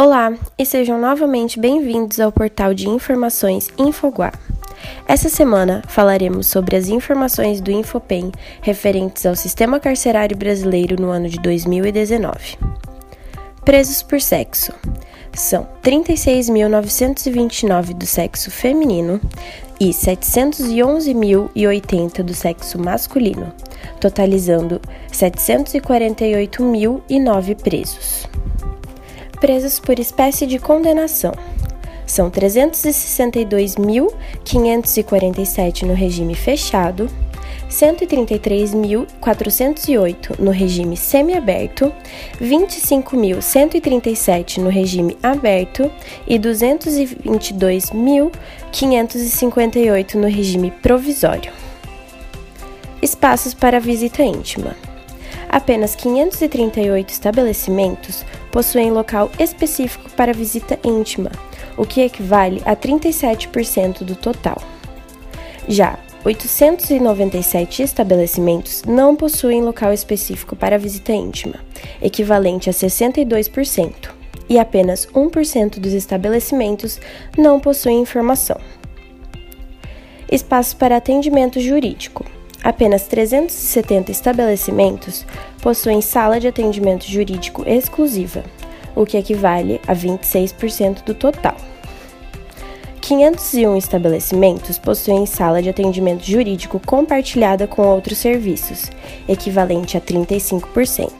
Olá e sejam novamente bem-vindos ao portal de informações Infoguá. Essa semana falaremos sobre as informações do Infopen referentes ao sistema carcerário brasileiro no ano de 2019. Presos por sexo. São 36.929 do sexo feminino e 711.080 do sexo masculino, totalizando 748.009 presos. Presos por espécie de condenação. São 362.547 no regime fechado, 133.408 no regime semiaberto, 25.137 no regime aberto e 222.558 no regime provisório. Espaços para visita íntima. Apenas 538 estabelecimentos possuem local específico para visita íntima, o que equivale a 37% do total. Já 897 estabelecimentos não possuem local específico para visita íntima, equivalente a 62%, e apenas 1% dos estabelecimentos não possuem informação. Espaço para atendimento jurídico. Apenas 370 estabelecimentos possuem sala de atendimento jurídico exclusiva, o que equivale a 26% do total. 501 estabelecimentos possuem sala de atendimento jurídico compartilhada com outros serviços, equivalente a 35%.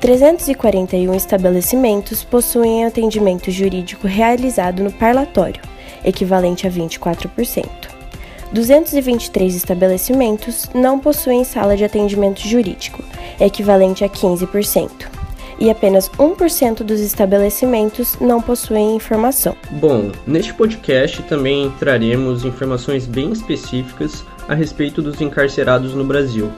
341 estabelecimentos possuem atendimento jurídico realizado no parlatório, equivalente a 24%. 223 estabelecimentos não possuem sala de atendimento jurídico, equivalente a 15%, e apenas 1% dos estabelecimentos não possuem informação. Bom, neste podcast também traremos informações bem específicas a respeito dos encarcerados no Brasil.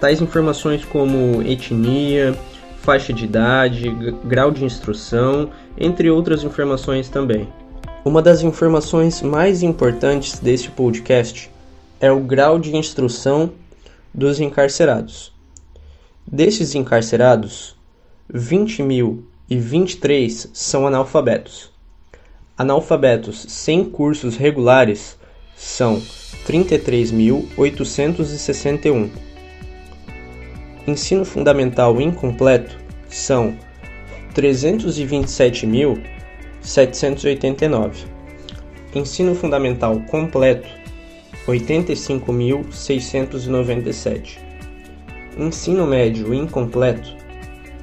Tais informações como etnia, faixa de idade, grau de instrução, entre outras informações também. Uma das informações mais importantes deste podcast é o grau de instrução dos encarcerados. Desses encarcerados, 20.023 são analfabetos. Analfabetos sem cursos regulares são 33.861. Ensino fundamental incompleto são 327.789. Ensino fundamental completo, 85.697. Ensino médio incompleto,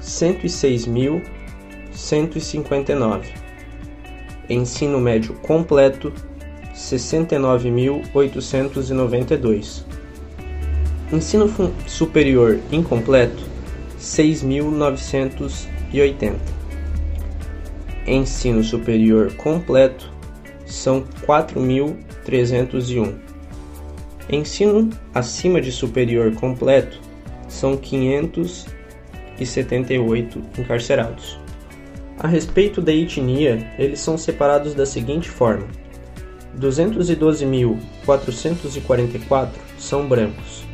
106.159. Ensino médio completo, 69.892. Ensino superior incompleto, 6.980. Ensino superior completo são 4.301. Ensino acima de superior completo são 578 encarcerados. A respeito da etnia, eles são separados da seguinte forma: 212.444 são brancos,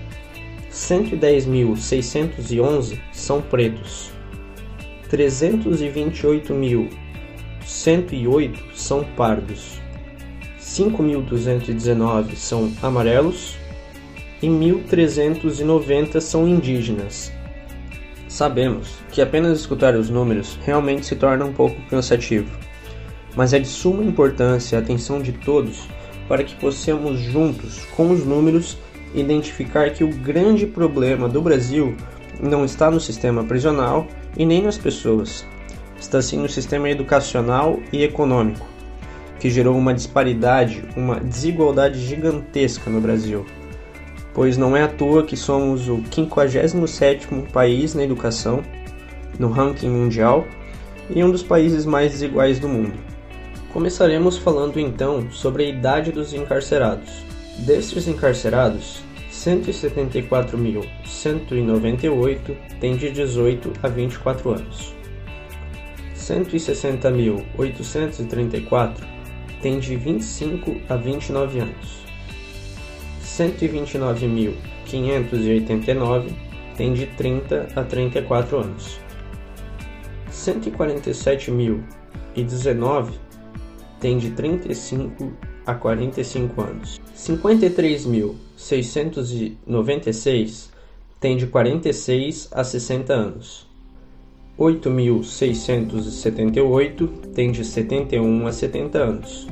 110.611 são pretos, 328.108 são pardos, 5.219 são amarelos e 1.390 são indígenas. Sabemos que apenas escutar os números realmente se torna um pouco cansativo, mas é de suma importância a atenção de todos para que possamos juntos, com os números, identificar que o grande problema do Brasil não está no sistema prisional e nem nas pessoas. Está sim no sistema educacional e econômico, que gerou uma disparidade, uma desigualdade gigantesca no Brasil, pois não é à toa que somos o 57º país na educação, no ranking mundial, e um dos países mais desiguais do mundo. Começaremos falando então sobre a idade dos encarcerados. Destes encarcerados, 174.198 têm de 18 a 24 anos. 160.834 têm de 25 a 29 anos. 129.589 têm de 30 a 34 anos. 147.019 têm de 35 a 45 anos. 53.696 têm de 46 a 60 anos. 8.678 têm de 71 a 70 anos.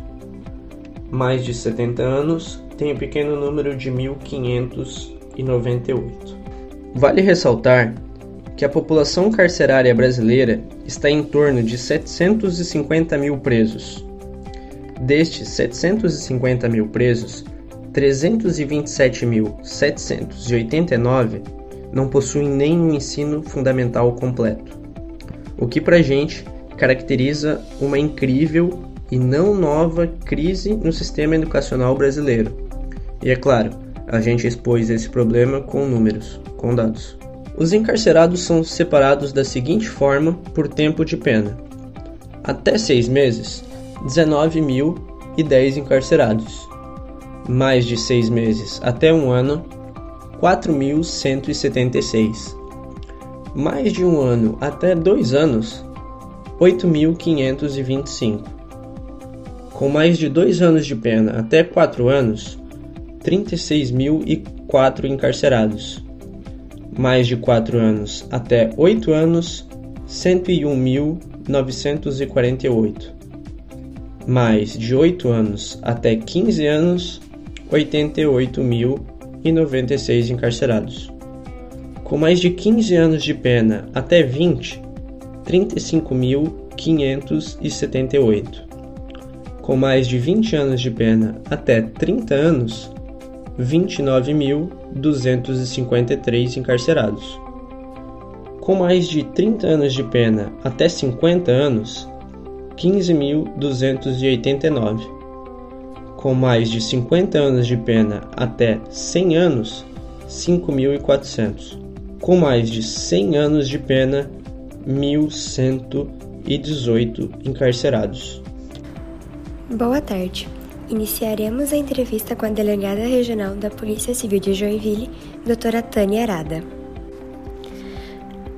Mais de 70 anos tem um pequeno número de 1.598. Vale ressaltar que a população carcerária brasileira está em torno de 750 mil presos. Destes 750 mil presos, 327.789 não possuem nenhum ensino fundamental completo, o que para a gente caracteriza uma incrível e não nova crise no sistema educacional brasileiro. E é claro, a gente expôs esse problema com números, com dados. Os encarcerados são separados da seguinte forma por tempo de pena. Até 6 meses, 19.010 encarcerados. Mais de 6 meses até 1 ano, 4.176. Mais de 1 ano até 2 anos, 8.525. Com mais de 2 anos de pena até 4 anos, 36.004 encarcerados. Mais de 4 anos até 8 anos, 101.948. Mais de 8 anos até 15 anos, 88.096 encarcerados. Com mais de 15 anos de pena até 20, 35.578. Com mais de 20 anos de pena até 30 anos, 29.253 encarcerados. Com mais de 30 anos de pena até 50 anos, 15.289. Com mais de 50 anos de pena até 100 anos, 5.400. Com mais de 100 anos de pena, 1.118 encarcerados. Boa tarde. Iniciaremos a entrevista com a delegada regional da Polícia Civil de Joinville, doutora Tânia Arada.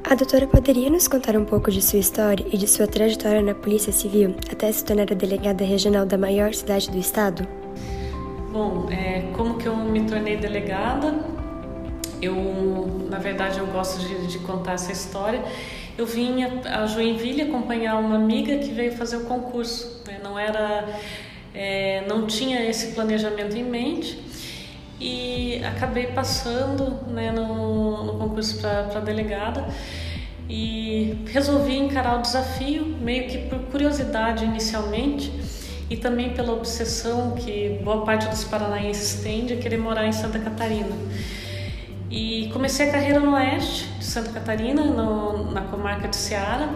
A doutora poderia nos contar um pouco de sua história e de sua trajetória na Polícia Civil até se tornar a delegada regional da maior cidade do estado? Bom, como que eu me tornei delegada? Na verdade, eu gosto de contar essa história. Eu vim a Joinville acompanhar uma amiga que veio fazer o concurso, né? Não tinha esse planejamento em mente e acabei passando, né, no concurso para delegada e resolvi encarar o desafio meio que por curiosidade inicialmente e também pela obsessão que boa parte dos paranaenses tem de querer morar em Santa Catarina. E comecei a carreira no oeste de Santa Catarina, na comarca de Ceara,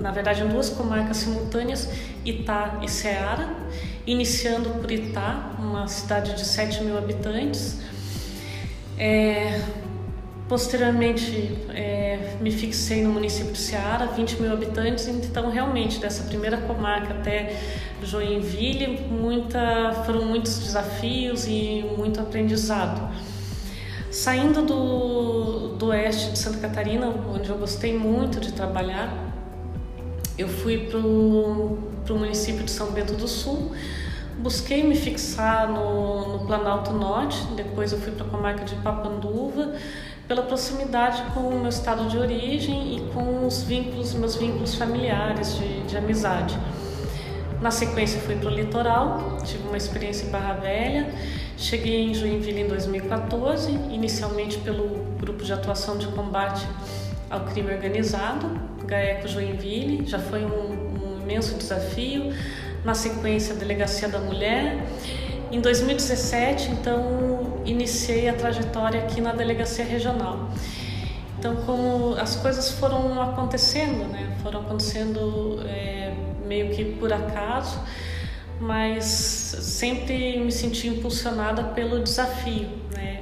na verdade em duas comarcas simultâneas, Itá e Ceara, iniciando por Itá, uma cidade de 7 mil habitantes. Posteriormente, me fixei no município de Ceara, 20 mil habitantes, então realmente dessa primeira comarca até Joinville foram muitos desafios e muito aprendizado. Saindo do oeste de Santa Catarina, onde eu gostei muito de trabalhar, eu fui para o município de São Bento do Sul, busquei me fixar no Planalto Norte, depois eu fui para a comarca de Papanduva, pela proximidade com o meu estado de origem e com meus vínculos familiares de amizade. Na sequência fui para o litoral, tive uma experiência em Barra Velha, cheguei em Joinville em 2014, inicialmente pelo Grupo de Atuação de Combate ao Crime Organizado, GAECO Joinville, já foi um imenso desafio, na sequência a Delegacia da Mulher. Em 2017, então, iniciei a trajetória aqui na Delegacia Regional. Então, como as coisas foram acontecendo, né? Meio que por acaso, mas sempre me senti impulsionada pelo desafio, né?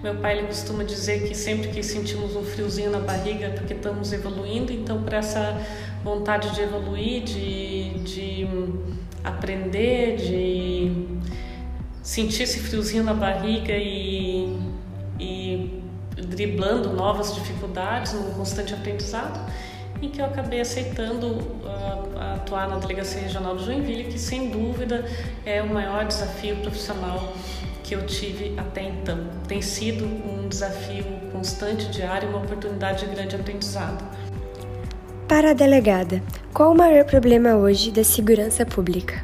Meu pai, ele costuma dizer que sempre que sentimos um friozinho na barriga é porque estamos evoluindo, então por essa vontade de evoluir, de aprender, de sentir esse friozinho na barriga e driblando novas dificuldades, num constante aprendizado, em que eu acabei aceitando atuar na Delegacia Regional de Joinville, que sem dúvida é o maior desafio profissional que eu tive até então. Tem sido um desafio constante, diário, uma oportunidade de grande aprendizado. Para a delegada, qual o maior problema hoje da segurança pública?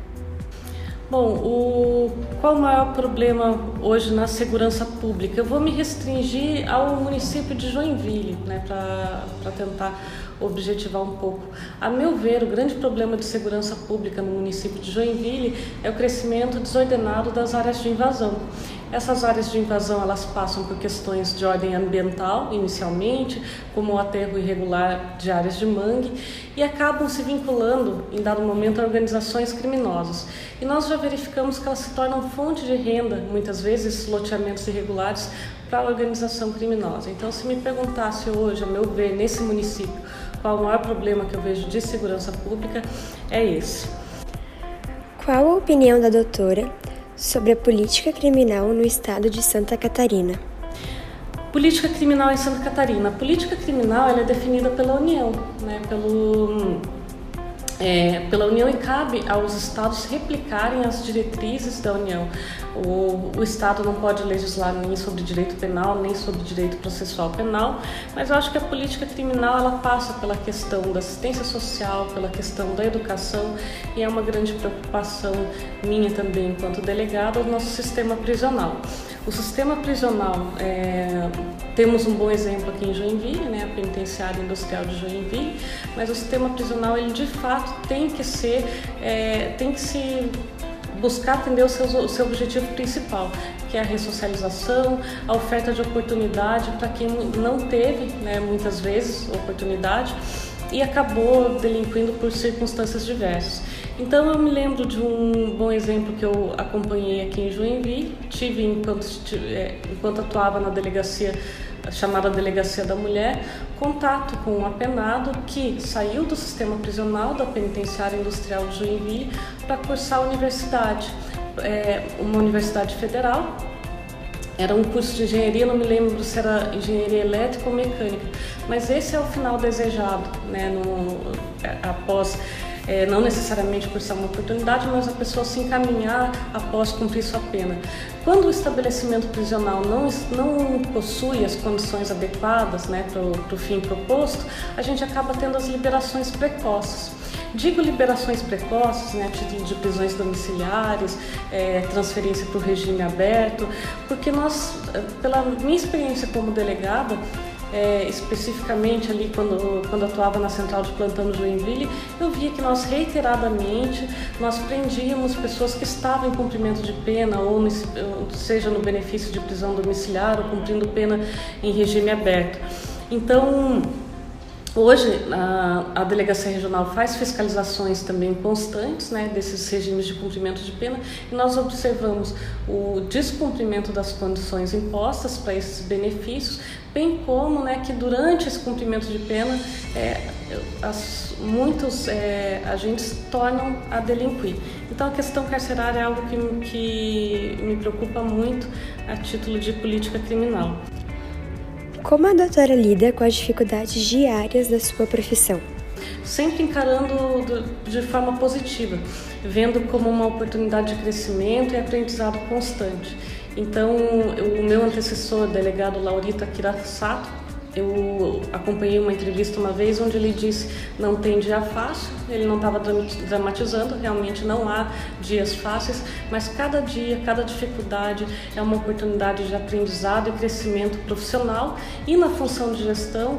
Bom, qual o maior problema hoje na segurança pública? Eu vou me restringir ao município de Joinville, né, para tentar objetivar um pouco. A meu ver, o grande problema de segurança pública no município de Joinville é o crescimento desordenado das áreas de invasão. Essas áreas de invasão, elas passam por questões de ordem ambiental, inicialmente, como o aterro irregular de áreas de mangue, e acabam se vinculando, em dado momento, a organizações criminosas. E nós já verificamos que elas se tornam fonte de renda, muitas vezes, loteamentos irregulares, para a organização criminosa. Então, se me perguntasse hoje, a meu ver, nesse município, qual o maior problema que eu vejo de segurança pública, é esse. Qual a opinião da doutora sobre a política criminal no estado de Santa Catarina? Política criminal em Santa Catarina. A política criminal, ela é definida pela União, né? Pela União, e cabe aos estados replicarem as diretrizes da União. O Estado não pode legislar nem sobre direito penal, nem sobre direito processual penal, mas eu acho que a política criminal, ela passa pela questão da assistência social, pela questão da educação, e é uma grande preocupação minha também, enquanto delegada, o nosso sistema prisional. O sistema prisional, temos um bom exemplo aqui em Joinville, né, a Penitenciária Industrial de Joinville, mas o sistema prisional, ele de fato tem que se buscar atender o seu objetivo principal, que é a ressocialização, a oferta de oportunidade para quem não teve, né, muitas vezes, oportunidade e acabou delinquindo por circunstâncias diversas. Então eu me lembro de um bom exemplo que eu acompanhei aqui em Joinville, tive enquanto atuava na delegacia chamada Delegacia da Mulher, contato com um apenado que saiu do sistema prisional da Penitenciária Industrial de Joinville para cursar a universidade, uma universidade federal. Era um curso de engenharia, não me lembro se era engenharia elétrica ou mecânica, mas esse é o final desejado, né? Não necessariamente por ser uma oportunidade, mas a pessoa se encaminhar após cumprir sua pena. Quando o estabelecimento prisional não possui as condições adequadas, né, para o fim proposto, a gente acaba tendo as liberações precoces. Digo liberações precoces, né, a título de prisões domiciliares, transferência para o regime aberto, porque nós, pela minha experiência como delegada, especificamente ali quando atuava na central de plantão de Joinville, eu via que nós reiteradamente prendíamos pessoas que estavam em cumprimento de pena, ou seja, no benefício de prisão domiciliar ou cumprindo pena em regime aberto. Então, hoje, a Delegacia Regional faz fiscalizações também constantes, né, desses regimes de cumprimento de pena, e nós observamos o descumprimento das condições impostas para esses benefícios, bem como, né, que durante esse cumprimento de pena, muitos agentes tornam a delinquir. Então, a questão carcerária é algo que me preocupa muito a título de política criminal. Como a doutora lida com as dificuldades diárias da sua profissão? Sempre encarando de forma positiva, vendo como uma oportunidade de crescimento e aprendizado constante. Então, o meu antecessor, delegado Laurita Kiraçato, eu acompanhei uma entrevista uma vez onde ele disse: não tem dia fácil. Ele não estava dramatizando, realmente não há dias fáceis, mas cada dia, cada dificuldade é uma oportunidade de aprendizado e crescimento profissional, e na função de gestão,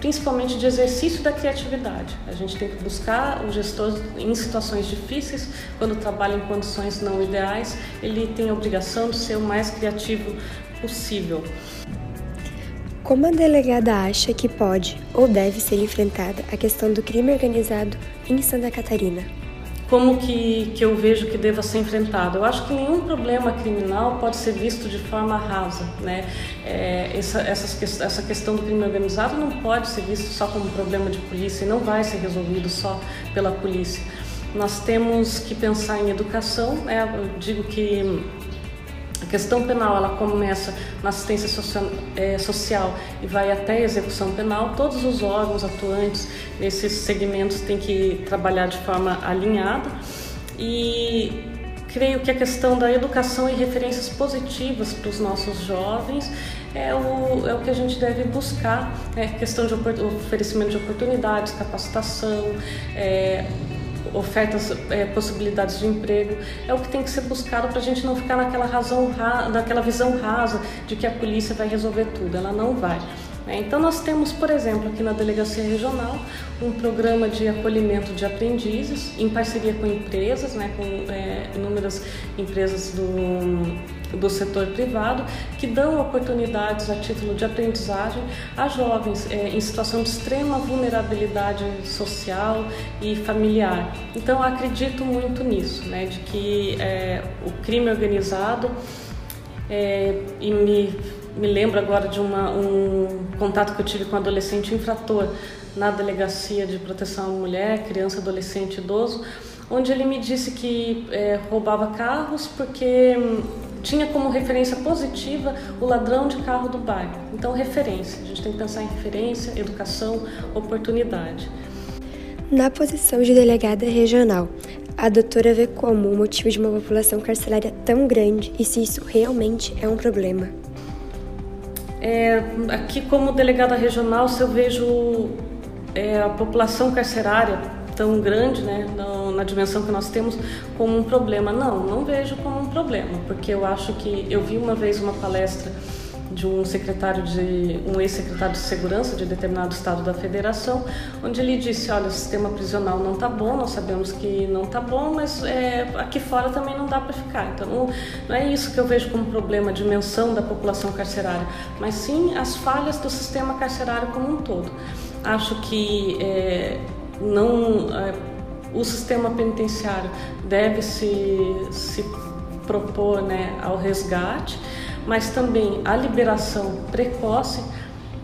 principalmente de exercício da criatividade. A gente tem que buscar o gestor em situações difíceis, quando trabalha em condições não ideais, ele tem a obrigação de ser o mais criativo possível. Como a delegada acha que pode ou deve ser enfrentada a questão do crime organizado em Santa Catarina? Como que eu vejo que deva ser enfrentado? Eu acho que nenhum problema criminal pode ser visto de forma rasa, né? Essa questão do crime organizado não pode ser vista só como problema de polícia, e não vai ser resolvido só pela polícia. Nós temos que pensar em educação, né? Eu digo que A questão penal, ela começa na assistência social e vai até a execução penal. Todos os órgãos atuantes nesses segmentos têm que trabalhar de forma alinhada, e creio que a questão da educação e referências positivas para os nossos jovens é o que a gente deve buscar, né? Questão de oferecimento de oportunidades, capacitação, ofertas, possibilidades de emprego, é o que tem que ser buscado para a gente não ficar naquela visão rasa de que a polícia vai resolver tudo. Ela não vai. Então nós temos, por exemplo, aqui na Delegacia Regional, um programa de acolhimento de aprendizes em parceria com empresas, né, com inúmeras empresas do setor privado, que dão oportunidades a título de aprendizagem a jovens em situação de extrema vulnerabilidade social e familiar. Então eu acredito muito nisso, né, de que o crime organizado, e me lembro agora de um contato que eu tive com um adolescente infrator na Delegacia de Proteção à Mulher, Criança, Adolescente e Idoso, onde ele me disse que roubava carros porque tinha como referência positiva o ladrão de carro do bairro. Então, referência. A gente tem que pensar em referência, educação, oportunidade. Na posição de delegada regional, a doutora vê como o motivo de uma população carcerária tão grande e se isso realmente é um problema. Aqui, como delegada regional, se eu vejo a população carcerária tão grande, né, na dimensão que nós temos, como um problema. Não vejo como um problema, porque eu acho que... Eu vi uma vez uma palestra de um ex-secretário de segurança de determinado estado da federação, onde ele disse: olha, o sistema prisional não está bom, nós sabemos que não está bom, mas aqui fora também não dá para ficar. Então não é isso que eu vejo como problema, a dimensão da população carcerária, mas sim as falhas do sistema carcerário como um todo. Acho que o sistema penitenciário deve se propor, né, ao resgate, mas também a liberação precoce.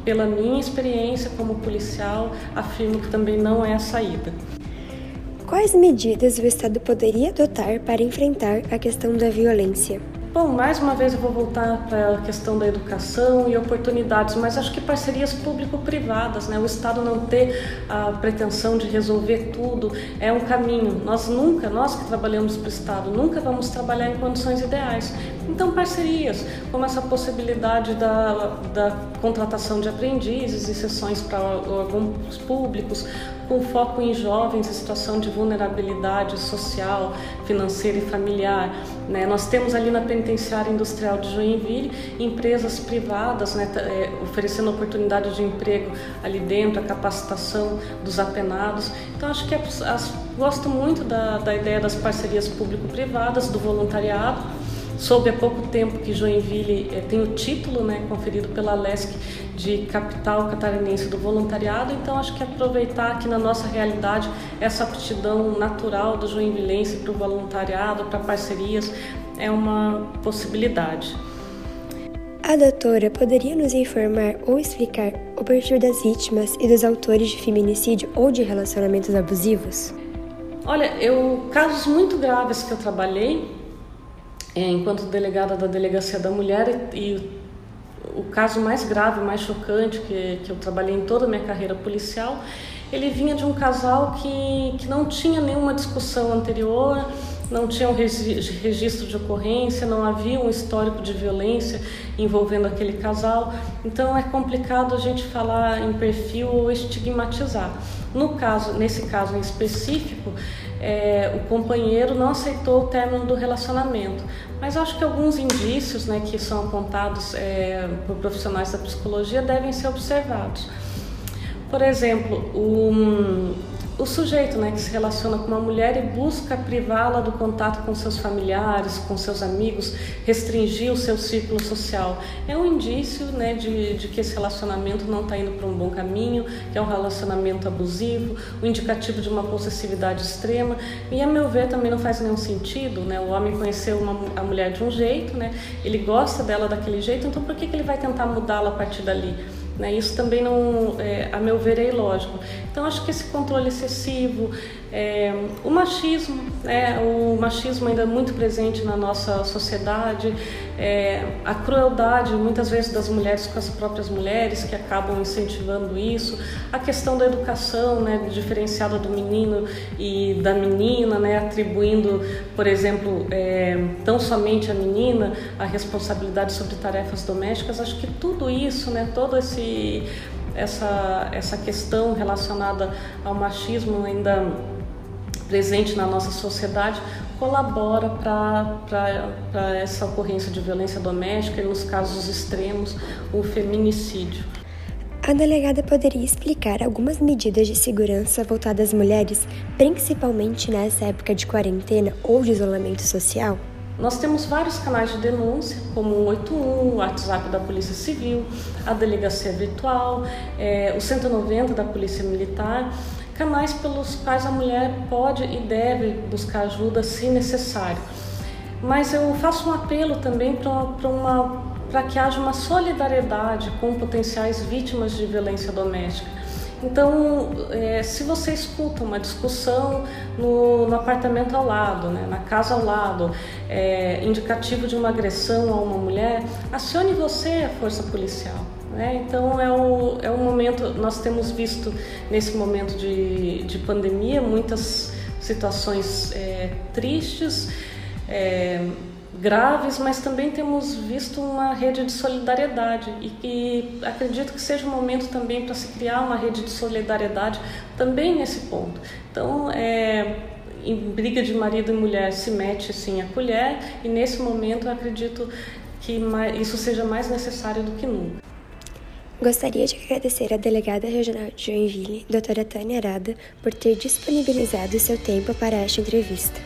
Pela minha experiência como policial, afirmo que também não é a saída. Quais medidas o Estado poderia adotar para enfrentar a questão da violência? Bom, mais uma vez eu vou voltar para a questão da educação e oportunidades, mas acho que parcerias público-privadas, né? O Estado não ter a pretensão de resolver tudo é um caminho. Nós que trabalhamos para o Estado, nunca vamos trabalhar em condições ideais. Então, parcerias, como essa possibilidade da contratação de aprendizes e sessões para órgãos públicos, com foco em jovens em situação de vulnerabilidade social, financeira e familiar, né? Nós temos ali na Penitenciária Industrial de Joinville empresas privadas, né, oferecendo oportunidade de emprego ali dentro, a capacitação dos apenados. Então, acho que gosto muito da ideia das parcerias público-privadas, do voluntariado. Soube há pouco tempo que Joinville tem o título, né, conferido pela LESC de capital catarinense do voluntariado, então acho que aproveitar aqui na nossa realidade essa aptidão natural do joinvilense para o voluntariado, para parcerias, é uma possibilidade. A doutora poderia nos informar ou explicar o perfil das vítimas e dos autores de feminicídio ou de relacionamentos abusivos? Olha, casos muito graves que eu trabalhei enquanto delegada da Delegacia da Mulher, e o caso mais grave, mais chocante que eu trabalhei em toda a minha carreira policial, ele vinha de um casal que não tinha nenhuma discussão anterior, não tinha um registro de ocorrência, não havia um histórico de violência envolvendo aquele casal. Então é complicado a gente falar em perfil ou estigmatizar. Nesse caso em específico, o companheiro não aceitou o término do relacionamento, mas acho que alguns indícios, né, que são apontados por profissionais da psicologia devem ser observados. Por exemplo, o sujeito, né, que se relaciona com uma mulher e busca privá-la do contato com seus familiares, com seus amigos, restringir o seu círculo social. É um indício, né, de que esse relacionamento não está indo para um bom caminho, que é um relacionamento abusivo, um indicativo de uma possessividade extrema. E, a meu ver, também não faz nenhum sentido, né? O homem conheceu a mulher de um jeito, né? Ele gosta dela daquele jeito, então por que ele vai tentar mudá-la a partir dali? Isso também, não, a meu ver, é ilógico. Então, acho que esse controle excessivo, o machismo ainda é muito presente na nossa sociedade, a crueldade muitas vezes das mulheres com as próprias mulheres, que acabam incentivando isso, a questão da educação, né, diferenciada do menino e da menina, né, atribuindo, por exemplo, tão somente à menina a responsabilidade sobre tarefas domésticas. Acho que tudo isso, né, toda essa questão relacionada ao machismo ainda presente na nossa sociedade, colabora para essa ocorrência de violência doméstica e, nos casos extremos, o feminicídio. A delegada poderia explicar algumas medidas de segurança voltadas às mulheres, principalmente nessa época de quarentena ou de isolamento social? Nós temos vários canais de denúncia, como o 181, o WhatsApp da Polícia Civil, a Delegacia Virtual, o 190 da Polícia Militar, canais pelos quais a mulher pode e deve buscar ajuda se necessário. Mas eu faço um apelo também para que haja uma solidariedade com potenciais vítimas de violência doméstica. Então, se você escuta uma discussão no apartamento ao lado, né, na casa ao lado, indicativo de uma agressão a uma mulher, acione você a força policial, né? Então, é um momento, nós temos visto nesse momento de pandemia muitas situações tristes, graves, mas também temos visto uma rede de solidariedade e acredito que seja um momento também para se criar uma rede de solidariedade também nesse ponto. Então, em briga de marido e mulher se mete sim a colher e nesse momento eu acredito que isso seja mais necessário do que nunca. Gostaria de agradecer à delegada regional de Joinville, doutora Tânia Arada, por ter disponibilizado seu tempo para esta entrevista.